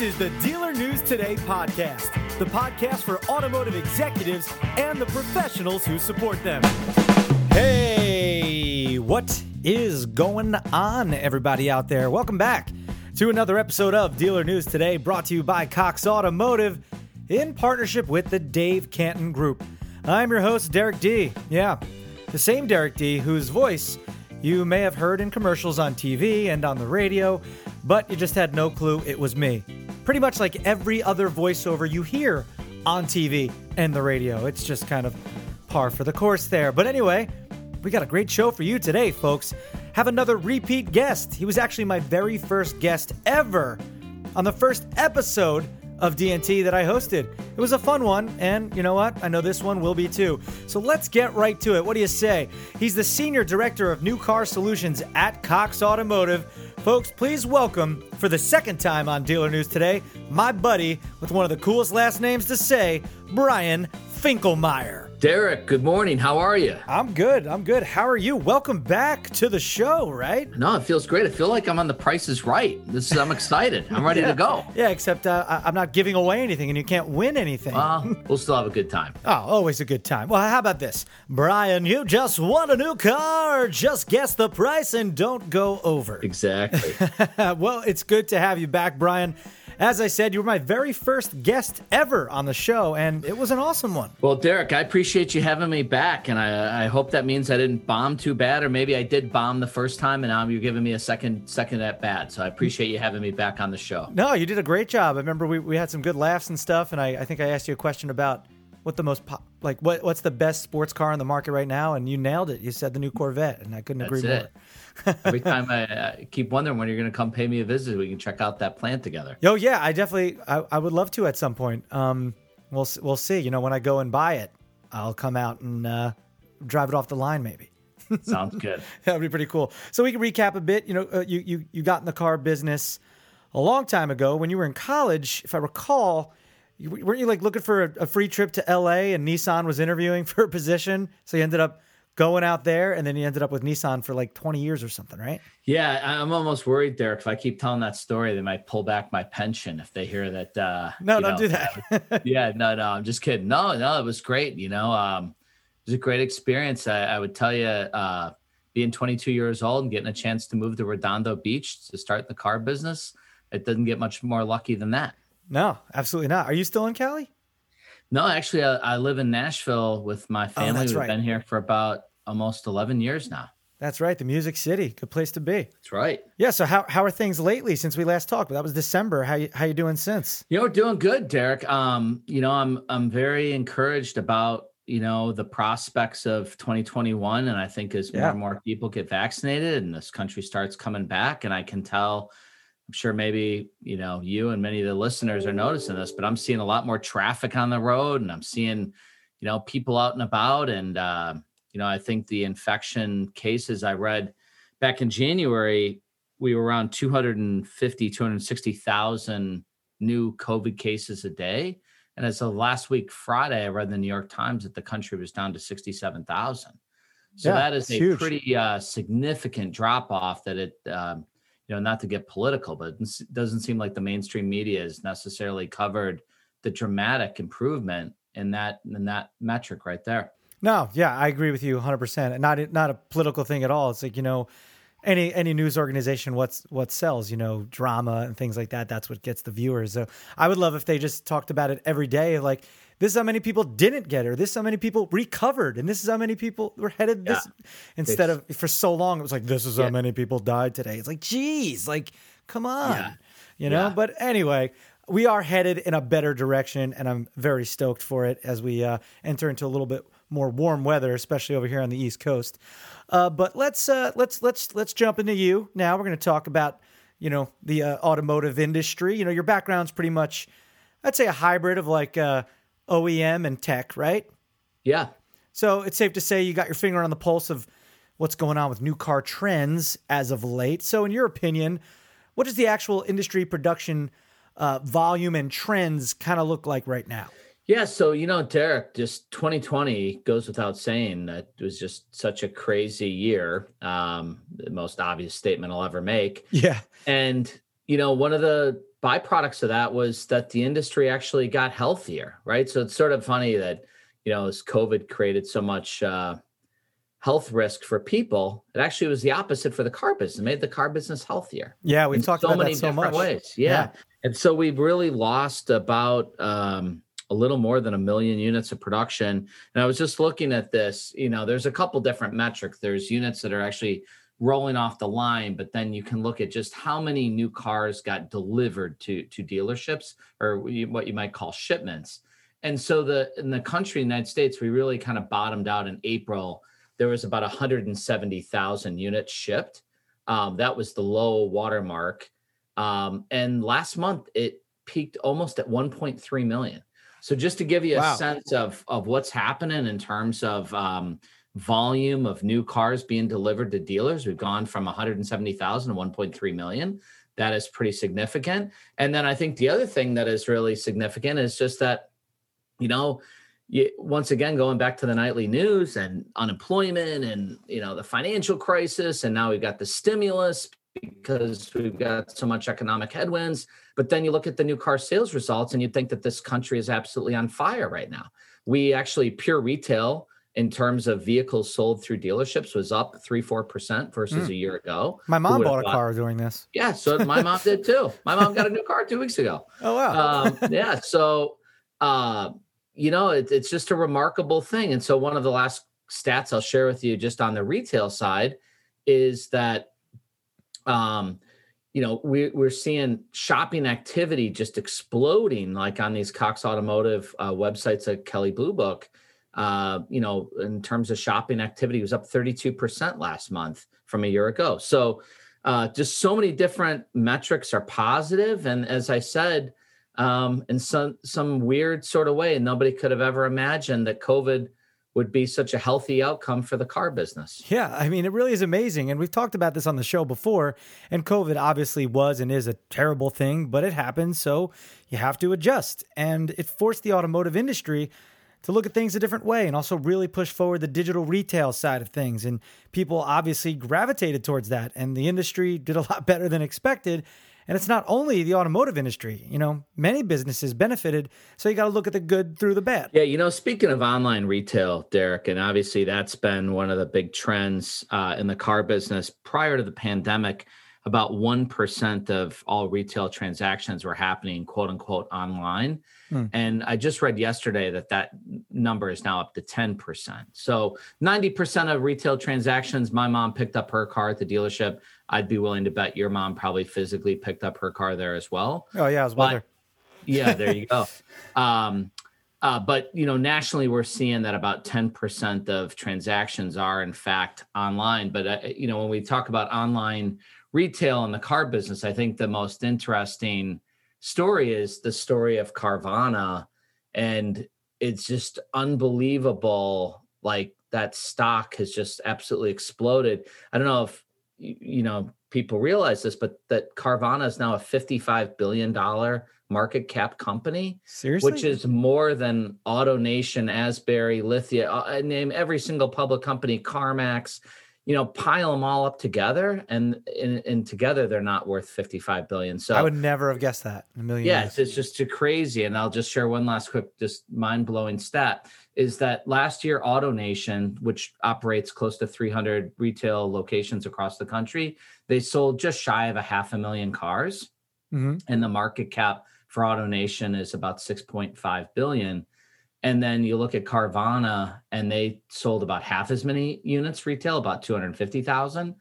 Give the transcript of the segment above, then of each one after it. This is the Dealer News Today podcast, the podcast for automotive executives and the professionals who support them. Hey, what is going on, everybody out there? Welcome back to another episode of Dealer News Today, brought to you by Cox Automotive in partnership with the Dave Canton Group. I'm your host, Derek D. Yeah, the same Derek D whose voice you may have heard in commercials on TV and on the radio, but you just had no clue it was me. Pretty much like every other voiceover you hear on TV and the radio. It's just kind of par for the course there. But anyway, we got a great show for you today, folks. Have another repeat guest. He was actually my very first guest ever on the first episode of DNT that I hosted. It was a fun one, and you know what? I know this one will be too. So let's get right to it. What do you say? He's the Senior Director of New Car Solutions at Cox Automotive. Folks, please welcome, for the second time on Dealer News Today, my buddy with one of the coolest last names to say, Brian Finkelmeyer. Derek, good morning. How are you? I'm good. How are you? Welcome back to the show, right? No, it feels great. I feel like I'm on The Price is Right. I'm excited. I'm ready to go. Yeah, except I'm not giving away anything and you can't win anything. We'll still have a good time. Oh, always a good time. Well, how about this? Brian, you just want a new car. Just guess the price and don't go over. Exactly. Well, it's good to have you back, Brian. As I said, you were my very first guest ever on the show, and it was an awesome one. Well, Derek, I appreciate you having me back, and I hope that means I didn't bomb too bad, or maybe I did bomb the first time, and now you're giving me a second at bat. So I appreciate you having me back on the show. No, you did a great job. I remember we had some good laughs and stuff, and I think I asked you a question about what the most what's the best sports car on the market right now, and you nailed it. You said the new Corvette, and I couldn't agree more. Every time I keep wondering when you're going to come pay me a visit, we can check out that plant together. Oh, yeah, I definitely, I would love to at some point. We'll see. You know, when I go and buy it, I'll come out and drive it off the line maybe. Sounds good. That would be pretty cool. So we can recap a bit. You know, you got in the car business a long time ago when you were in college, if I recall. Weren't you like looking for a free trip to L.A. and Nissan was interviewing for a position? So you ended up going out there, and then you ended up with Nissan for like 20 years or something, right? Yeah, I'm almost worried, Derek. If I keep telling that story, they might pull back my pension if they hear that. Don't do that. Yeah, no, I'm just kidding. No, it was great. You know, it was a great experience. I would tell you, being 22 years old and getting a chance to move to Redondo Beach to start the car business, it doesn't get much more lucky than that. No, absolutely not. Are you still in Cali? No, actually, I live in Nashville with my family. Oh, that's right. We've been here for about almost 11 years now. That's right. The Music City. Good place to be. That's right. Yeah. So how are things lately since we last talked? That was December. How you doing since? You know, doing good, Derek. You know, I'm very encouraged about, you know, the prospects of 2021. And I think as more and more people get vaccinated and this country starts coming back, and I can tell, I'm sure maybe, you know, you and many of the listeners are noticing this, but I'm seeing a lot more traffic on the road, and I'm seeing, you know, people out and about. And, you know, I think the infection cases, I read back in January, we were around 260,000 new COVID cases a day. And as of last week, Friday, I read in the New York Times that the country was down to 67,000. So that is a huge, pretty significant drop off that it, you know, not to get political, but it doesn't seem like the mainstream media has necessarily covered the dramatic improvement in that metric right there. No, yeah, I agree with you 100%. And not a political thing at all. It's like, you know, any news organization, what sells, you know, drama and things like that. That's what gets the viewers. So I would love if they just talked about it every day, like, this is how many people didn't get it, or this is how many people recovered, and this is how many people were headed this. Yeah. Instead of, for so long, it was like, this is how many people died today. It's like, geez, like, come on, you know? Yeah. But anyway, we are headed in a better direction, and I'm very stoked for it as we enter into a little bit more warm weather, especially over here on the East Coast. But let's jump into you. Now we're going to talk about, you know, the automotive industry. You know, your background's pretty much, I'd say, a hybrid of like, OEM and tech, right? Yeah. So it's safe to say you got your finger on the pulse of what's going on with new car trends as of late. So in your opinion, what does the actual industry production volume and trends kind of look like right now? Yeah. So, you know, Derek, just 2020 goes without saying that it was just such a crazy year. The most obvious statement I'll ever make. Yeah. And, you know, one of the byproducts of that was that the industry actually got healthier, right? So it's sort of funny that, you know, as COVID created so much health risk for people, it actually was the opposite for the car business. It made the car business healthier. Yeah, we've talked about that so much. So many different ways. Yeah. And so we've really lost about a little more than 1 million units of production. And I was just looking at this, you know, there's a couple different metrics. There's units that are actually rolling off the line, but then you can look at just how many new cars got delivered to dealerships, or what you might call shipments. And so in the country, United States, we really kind of bottomed out in April. There was about 170,000 units shipped. That was the low watermark. And last month, it peaked almost at 1.3 million. So just to give you a sense of what's happening in terms of volume of new cars being delivered to dealers, we've gone from 170,000 to 1.3 million. That is pretty significant. And then I think the other thing that is really significant is just that, you know, once again, going back to the nightly news and unemployment and, you know, the financial crisis, and now we've got the stimulus because we've got so much economic headwinds. But then you look at the new car sales results and you think that this country is absolutely on fire right now. We actually, pure retail in terms of vehicles sold through dealerships was up 3-4% versus a year ago. My mom bought a car doing this. Yeah, so my mom did too. My mom got a new car 2 weeks ago. Oh, wow. Yeah, so... you know, it's just a remarkable thing. And so one of the last stats I'll share with you just on the retail side is that, you know, we're seeing shopping activity just exploding, like on these Cox Automotive websites like Kelley Blue Book. You know, in terms of shopping activity, it was up 32% last month from a year ago. So just so many different metrics are positive. And as I said, in some weird sort of way, nobody could have ever imagined that COVID would be such a healthy outcome for the car business. Yeah, I mean, it really is amazing. And we've talked about this on the show before, and COVID obviously was and is a terrible thing, but it happened, so you have to adjust. And it forced the automotive industry to look at things a different way and also really push forward the digital retail side of things. And people obviously gravitated towards that, and the industry did a lot better than expected. And it's not only the automotive industry, you know, many businesses benefited. So you got to look at the good through the bad. Yeah. You know, speaking of online retail, Derek, and obviously that's been one of the big trends in the car business prior to the pandemic. About 1% of all retail transactions were happening, quote unquote, online. And I just read yesterday that number is now up to 10%. So 90% of retail transactions, my mom picked up her car at the dealership. I'd be willing to bet your mom probably physically picked up her car there as well. Oh, yeah, I was wondering. Yeah, there you go. But, you know, nationally, we're seeing that about 10% of transactions are, in fact, online. But, you know, when we talk about online retail in the car business, I think the most interesting story is the story of Carvana. And it's just unbelievable. Like, that stock has just absolutely exploded. I don't know if, you know, people realize this, but that Carvana is now a $55 billion market cap company. Seriously? Which is more than AutoNation, Asbury, Lithia, I name every single public company, CarMax, you know, pile them all up together, and together they're not worth $55 billion. So I would never have guessed that in a million years. It's just too crazy. And I'll just share one last quick, just mind-blowing stat is that last year, AutoNation, which operates close to 300 retail locations across the country, they sold just shy of 500,000 cars. Mm-hmm. And the market cap for AutoNation is about $6.5 billion. And then you look at Carvana, and they sold about half as many units retail, about 250,000,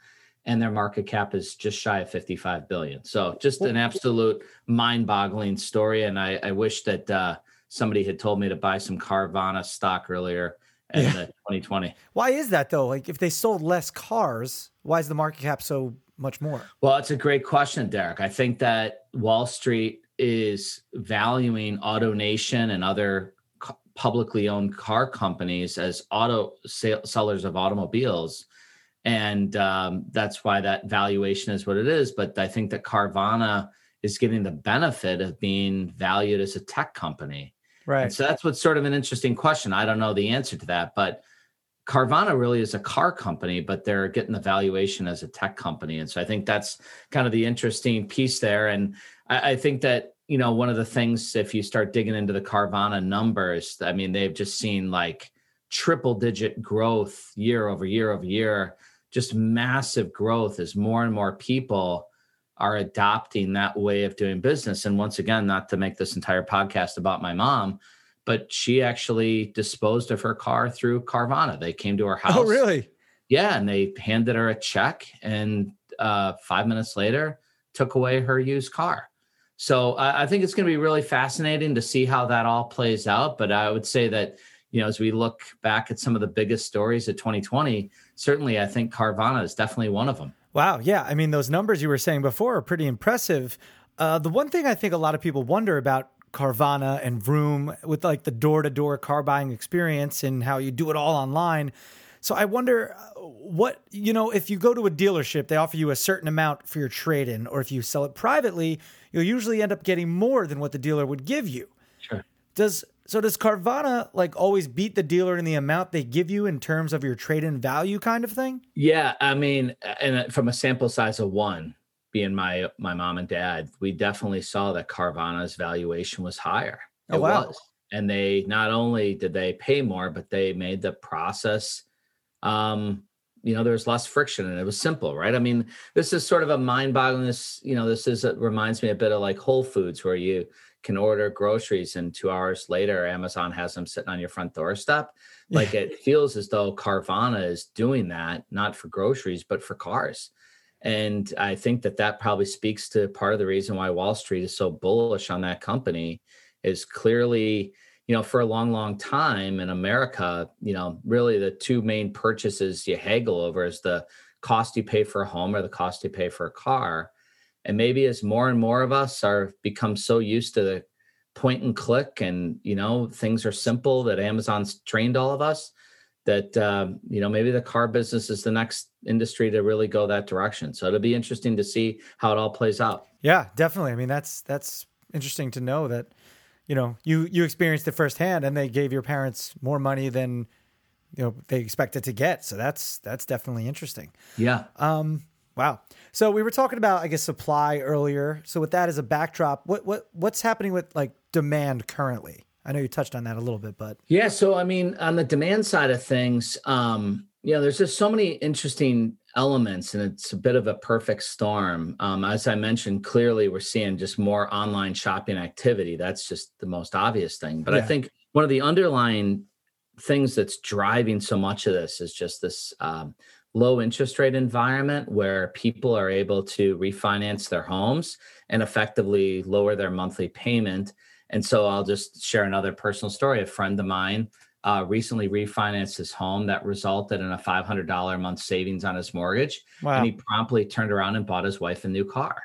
and their market cap is just shy of $55 billion. So just an absolute mind-boggling story. And I wish that somebody had told me to buy some Carvana stock earlier in 2020. Why is that, though? Like, if they sold less cars, why is the market cap so much more? Well, it's a great question, Derek. I think that Wall Street is valuing AutoNation and other publicly owned car companies as auto sellers of automobiles. And that's why that valuation is what it is. But I think that Carvana is getting the benefit of being valued as a tech company. Right. And so that's what's sort of an interesting question. I don't know the answer to that, but Carvana really is a car company, but they're getting the valuation as a tech company. And so I think that's kind of the interesting piece there. And I think that, you know, one of the things, if you start digging into the Carvana numbers, I mean, they've just seen like triple digit growth year over year over year, just massive growth as more and more people are adopting that way of doing business. And once again, not to make this entire podcast about my mom, but she actually disposed of her car through Carvana. They came to her house. Oh, really? Yeah. And they handed her a check and 5 minutes later took away her used car. So I think it's going to be really fascinating to see how that all plays out. But I would say that, you know, as we look back at some of the biggest stories of 2020, certainly I think Carvana is definitely one of them. Wow. Yeah. I mean, those numbers you were saying before are pretty impressive. The one thing I think a lot of people wonder about Carvana and Vroom with like the door-to-door car buying experience and how you do it all online. So I wonder what, you know, if you go to a dealership, they offer you a certain amount for your trade-in, or if you sell it privately, you'll usually end up getting more than what the dealer would give you. Sure. Does Carvana like always beat the dealer in the amount they give you in terms of your trade-in value kind of thing? Yeah. I mean, and from a sample size of one being my mom and dad, we definitely saw that Carvana's valuation was higher. Oh, it wow. was. And they, not only did they pay more, but they made the process, you know, there was less friction and it was simple, right? I mean, this is sort of a mind-boggling, it reminds me a bit of like Whole Foods, where you can order groceries and 2 hours later, Amazon has them sitting on your front doorstep. Like it feels as though Carvana is doing that, not for groceries, but for cars. And I think that that probably speaks to part of the reason why Wall Street is so bullish on that company is clearly, you know, for a long, long time in America, you know, really the two main purchases you haggle over is the cost you pay for a home or the cost you pay for a car. And maybe as more and more of us are become so used to the point and click and, you know, things are simple that Amazon's trained all of us that, you know, maybe the car business is the next industry to really go that direction. So it'll be interesting to see how it all plays out. Yeah, definitely. I mean, that's interesting to know that, you know, you experienced it firsthand and they gave your parents more money than, you know, they expected to get. So that's definitely interesting. Yeah. Wow. So we were talking about, I guess, supply earlier. So with that as a backdrop, what's happening with like demand currently? I know you touched on that a little bit, but. Yeah. So, I mean, on the demand side of things, you know, there's just so many interesting elements and it's a bit of a perfect storm. As I mentioned, clearly we're seeing just more online shopping activity. That's just the most obvious thing. But yeah. I think one of the underlying things that's driving so much of this is just this, low interest rate environment where people are able to refinance their homes and effectively lower their monthly payment. And so I'll just share another personal story. A friend of mine recently refinanced his home that resulted in a $500 a month savings on his mortgage. Wow. And he promptly turned around and bought his wife a new car.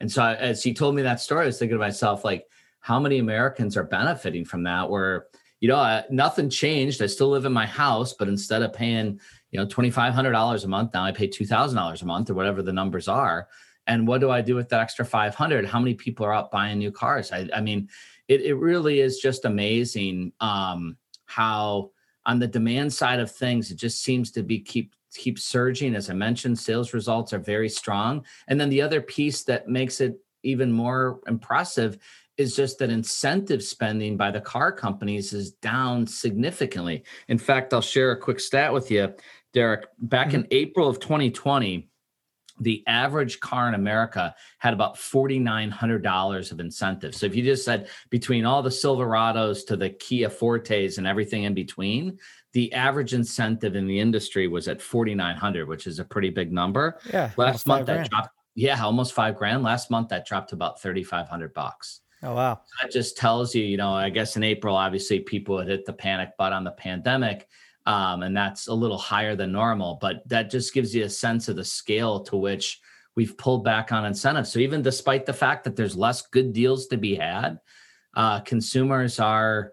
And so as he told me that story, I was thinking to myself, like, how many Americans are benefiting from that? Where, you know, nothing changed. I still live in my house, but instead of paying, you know, $2,500 a month, now I pay $2,000 a month or whatever the numbers are. And what do I do with that extra $500? How many people are out buying new cars? I mean, it really is just amazing how on the demand side of things, it just seems to be keep surging. As I mentioned, sales results are very strong. And then the other piece that makes it even more impressive is just that incentive spending by the car companies is down significantly. In fact, I'll share a quick stat with you, Derek. Back in April of 2020, the average car in America had about $4,900 of incentives. So if you just said between all the Silverados to the Kia Fortes and everything in between, the average incentive in the industry was at $4,900, which is a pretty big number. Yeah, last month that dropped. Yeah, almost $5,000. Last month that dropped to about $3,500. Oh, wow. That just tells you, you know, I guess in April, obviously people had hit the panic button on the pandemic, and that's a little higher than normal, but that just gives you a sense of the scale to which we've pulled back on incentives. So even despite the fact that there's less good deals to be had, consumers are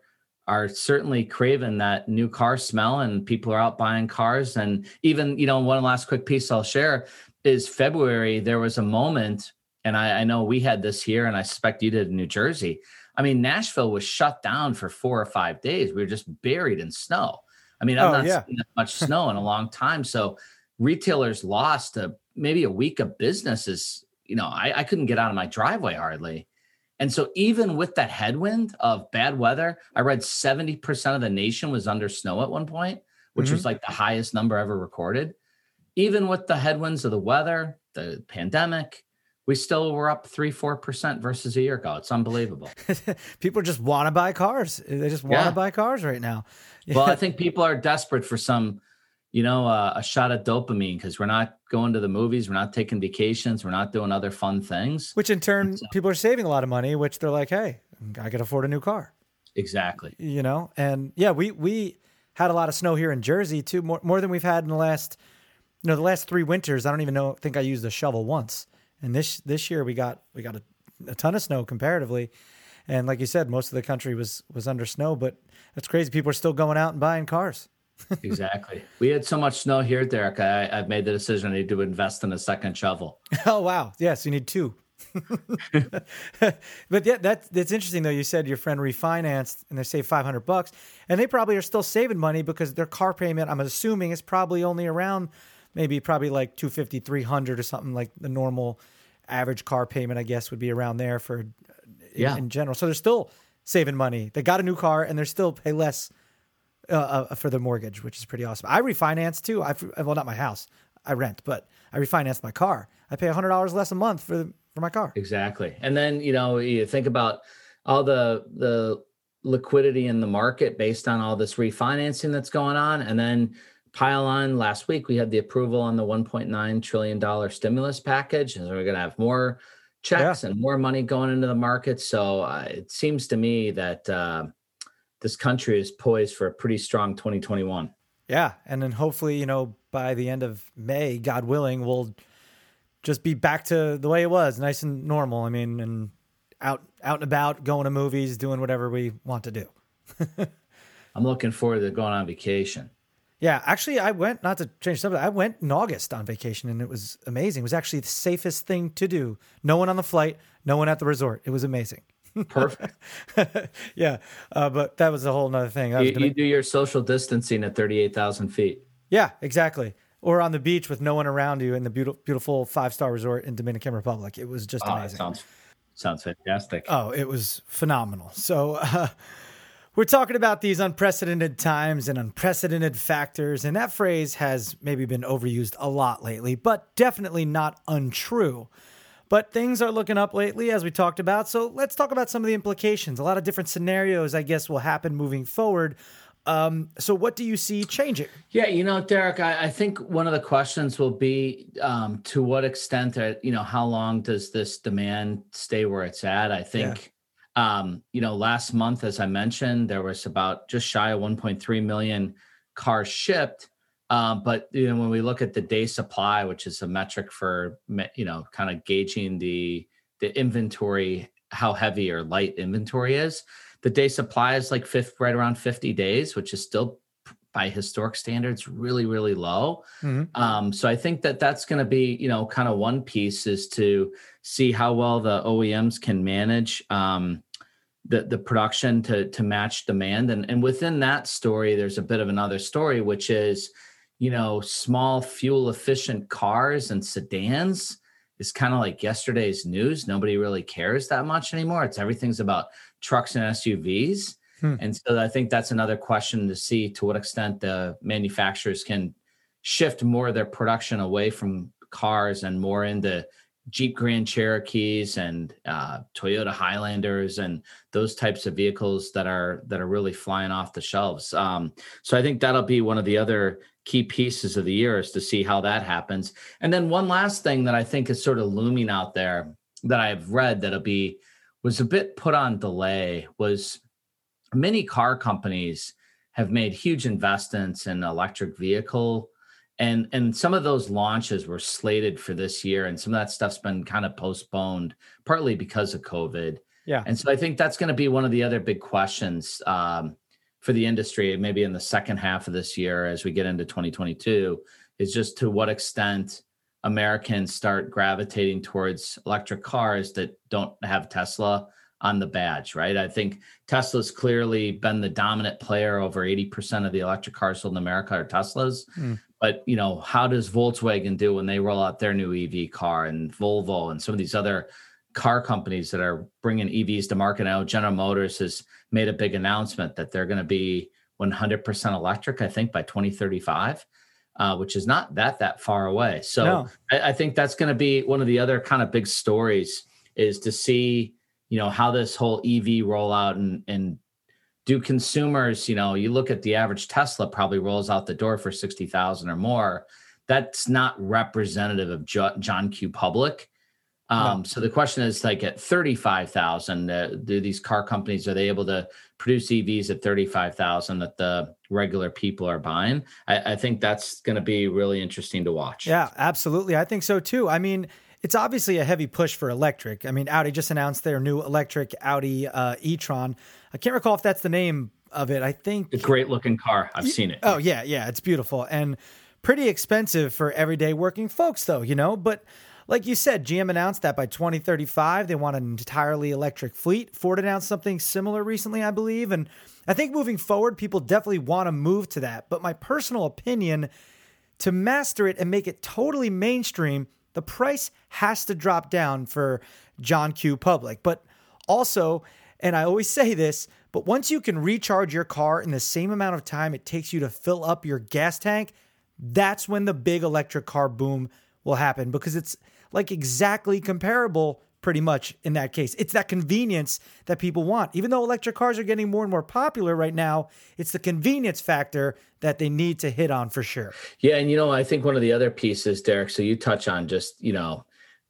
certainly craving that new car smell and people are out buying cars. And even, you know, one last quick piece I'll share is February, there was a moment. And I know we had this here, and I suspect you did in New Jersey. I mean, Nashville was shut down for 4 or 5 days. We were just buried in snow. I mean, I've not seen that much snow in a long time. So retailers lost maybe a week of business. I couldn't get out of my driveway hardly. And so even with that headwind of bad weather, I read 70% of the nation was under snow at one point, which was like the highest number ever recorded. Even with the headwinds of the weather, the pandemic, we still were up 3-4% versus a year ago. It's unbelievable. People just want to buy cars. They just want to buy cars right now. Well, I think people are desperate for some, a shot of dopamine, because we're not going to the movies. We're not taking vacations. We're not doing other fun things. Which in turn, people are saving a lot of money, which they're like, hey, I can afford a new car. Exactly. And we had a lot of snow here in Jersey too, more than we've had in the last 3 winters. I don't even think I used a shovel once. And this year we got a ton of snow comparatively. And like you said, most of the country was under snow, but that's crazy. People are still going out and buying cars. Exactly. We had so much snow here, Derek, I've made the decision I need to invest in a second shovel. Oh, wow. Yes, you need 2. But yeah, that's interesting, though. You said your friend refinanced and they saved $500, and they probably are still saving money because their car payment, I'm assuming, is probably only around probably like $250, $300 or something. Like the normal average car payment, I guess, would be around there in general. So they're still saving money. They got a new car and they're still pay less for their mortgage, which is pretty awesome. I refinanced too. Well, not my house. I rent, but I refinanced my car. I pay $100 less a month for my car. Exactly. And then, you think about all the liquidity in the market based on all this refinancing that's going on. And then pile on, last week we had the approval on the $1.9 trillion stimulus package. And so we're going to have more checks and more money going into the market. So it seems to me that this country is poised for a pretty strong 2021. Yeah. And then hopefully, by the end of May, God willing, we'll just be back to the way it was, nice and normal. I mean, and out and about, going to movies, doing whatever we want to do. I'm looking forward to going on vacation. Yeah, actually, I went, not to change something, I went in August on vacation, and it was amazing. It was actually the safest thing to do. No one on the flight, no one at the resort. It was amazing. Perfect. Yeah, but that was a whole nother thing. You do your social distancing at 38,000 feet. Yeah, exactly. Or on the beach with no one around you in the beautiful 5-star resort in Dominican Republic. It was just amazing. Sounds fantastic. Oh, it was phenomenal. So we're talking about these unprecedented times and unprecedented factors, and that phrase has maybe been overused a lot lately, but definitely not untrue. But things are looking up lately, as we talked about, so let's talk about some of the implications. A lot of different scenarios, I guess, will happen moving forward. So what do you see changing? Yeah, Derek, I think one of the questions will be to what extent, how long does this demand stay where it's at? I think, last month, as I mentioned, there was about just shy of 1.3 million cars shipped. But when we look at the day supply, which is a metric for, kind of gauging the inventory, how heavy or light inventory is, the day supply is like right around 50 days, which is still by historic standards, really, really low. Mm-hmm. So I think that's going to be, kind of one piece is to see how well the OEMs can manage the production to match demand. And within that story, there's a bit of another story, which is, small fuel efficient cars and sedans is kind of like yesterday's news. Nobody really cares that much anymore. Everything's about trucks and SUVs. And so I think that's another question to see to what extent the manufacturers can shift more of their production away from cars and more into Jeep Grand Cherokees and Toyota Highlanders and those types of vehicles that are really flying off the shelves. So I think that'll be one of the other key pieces of the year is to see how that happens. And then one last thing that I think is sort of looming out there that I've read was a bit put on delay was many car companies have made huge investments in electric vehicle. And some of those launches were slated for this year. And some of that stuff's been kind of postponed, partly because of COVID. Yeah. And so I think that's going to be one of the other big questions for the industry, maybe in the second half of this year, as we get into 2022, is just to what extent Americans start gravitating towards electric cars that don't have Tesla on the badge, right? I think Tesla's clearly been the dominant player. Over 80% of the electric cars sold in America are Teslas. Mm. But, you know, how does Volkswagen do when they roll out their new EV car, and Volvo and some of these other car companies that are bringing EVs to market? Now, General Motors has made a big announcement that they're going to be 100% electric, I think, by 2035, which is not that far away. So no. I think that's going to be one of the other kind of big stories, is to see, you know, how this whole EV rollout and do consumers, you know, you look at the average Tesla probably rolls out the door for 60,000 or more. That's not representative of John Q. Public. No. So the question is, like, at 35,000, do these car companies, are they able to produce EVs at 35,000 that the regular people are buying? I think that's going to be really interesting to watch. Yeah, absolutely. I think so too. I mean, it's obviously a heavy push for electric. I mean, Audi just announced their new electric Audi e-tron. I can't recall if that's the name of it. I think it's a great looking car. I've seen it. Oh, yeah. Yeah. It's beautiful and pretty expensive for everyday working folks, though, you know. But like you said, GM announced that by 2035, they want an entirely electric fleet. Ford announced something similar recently, I believe. And I think moving forward, people definitely want to move to that. But my personal opinion, to master it and make it totally mainstream, the price has to drop down for John Q. Public. But also, and I always say this, but once you can recharge your car in the same amount of time it takes you to fill up your gas tank, that's when the big electric car boom will happen, because it's like exactly comparable pretty much in that case. It's that convenience that people want. Even though electric cars are getting more and more popular right now, it's the convenience factor that they need to hit on for sure. Yeah. And, you know, I think one of the other pieces, Derek, so you touch on just, you know,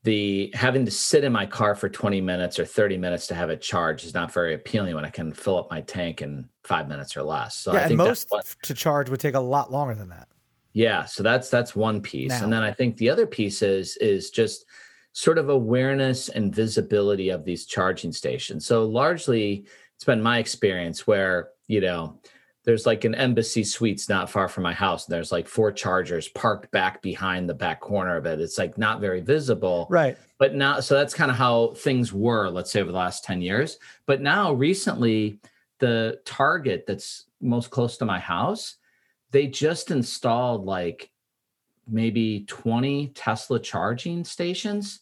the having to sit in my car for 20 minutes or 30 minutes to have it charged is not very appealing when I can fill up my tank in 5 minutes or less. So yeah, I think most to charge would take a lot longer than that. Yeah. So that's one piece. Now. And then I think the other piece is just sort of awareness and visibility of these charging stations. So largely it's been my experience where, you know, there's like an Embassy Suites not far from my house, and there's like 4 chargers parked back behind the back corner of it. It's like not very visible. Right. But now, so that's kind of how things were, let's say, over the last 10 years. But now recently, the Target that's most close to my house, they just installed like maybe 20 Tesla charging stations.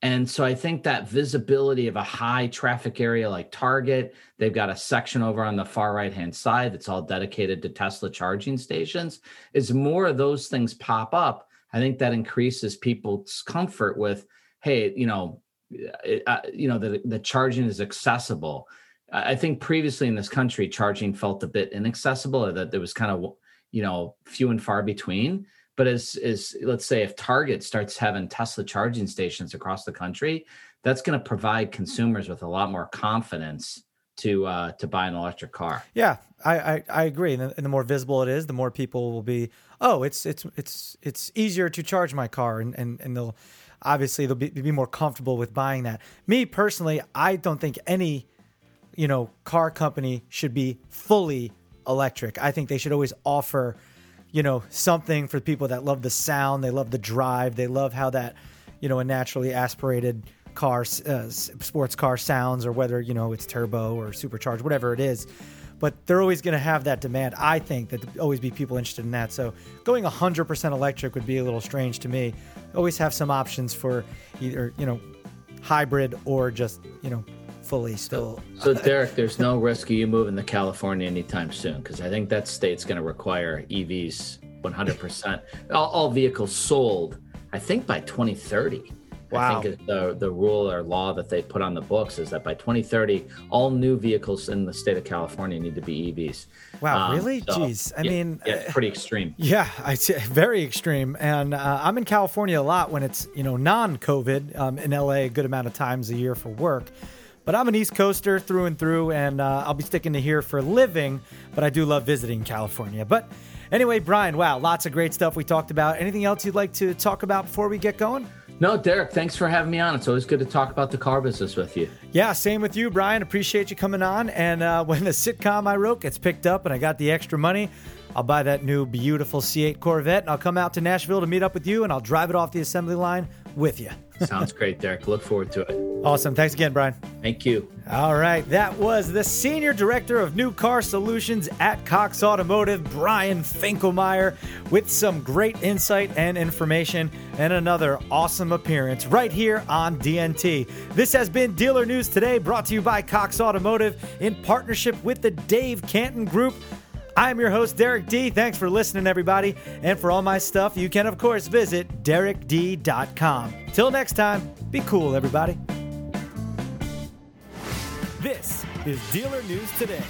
And so I think that visibility of a high traffic area like Target, they've got a section over on the far right-hand side that's all dedicated to Tesla charging stations. As more of those things pop up, I think that increases people's comfort with, hey, the charging is accessible. I think previously in this country, charging felt a bit inaccessible, or that there was kind of, you know, few and far between. But as let's say if Target starts having Tesla charging stations across the country, that's going to provide consumers with a lot more confidence to buy an electric car. Yeah, I agree. And the more visible it is, the more people will be, oh, it's easier to charge my car, and they'll obviously they'll be more comfortable with buying that. Me personally, I don't think any, you know, car company should be fully electric. I think they should always offer, you know, something for people that love the sound, they love the drive, they love how that, you know, a naturally aspirated car, sports car sounds, or whether, you know, it's turbo or supercharged, whatever it is. But they're always going to have that demand. I think that there'll always be people interested in that. So going 100% electric would be a little strange to me. Always have some options for either, you know, hybrid or just, you know, fully still. So Derek, there's no risk of you moving to California anytime soon, because I think that state's going to require EVs 100%, all vehicles sold, I think, by 2030. Wow. I think the rule or law that they put on the books is that by 2030, all new vehicles in the state of California need to be EVs. Wow, really? So, jeez. I mean... Yeah, it's pretty extreme. Yeah, very extreme. And I'm in California a lot when it's, you know, non-COVID, in LA a good amount of times a year for work. But I'm an East Coaster through and through, and I'll be sticking to here for a living, but I do love visiting California. But anyway, Brian, wow, lots of great stuff we talked about. Anything else you'd like to talk about before we get going? No, Derek, thanks for having me on. It's always good to talk about the car business with you. Yeah, same with you, Brian. Appreciate you coming on. And when the sitcom I wrote gets picked up and I got the extra money, I'll buy that new beautiful C8 Corvette, and I'll come out to Nashville to meet up with you, and I'll drive it off the assembly line with you. Sounds great, Derek. Look forward to it. Awesome. Thanks again, Brian. Thank you. All right, that was the Senior Director of New Car Solutions at Cox Automotive, Brian Finkelmeyer, with some great insight and information and another awesome appearance right here on DNT. This has been Dealer News Today, brought to you by Cox Automotive in partnership with the Dave Canton Group. I'm your host, Derek D. Thanks for listening, everybody. And for all my stuff, you can, of course, visit DerekD.com. Till next time, be cool, everybody. This is Dealer News Today.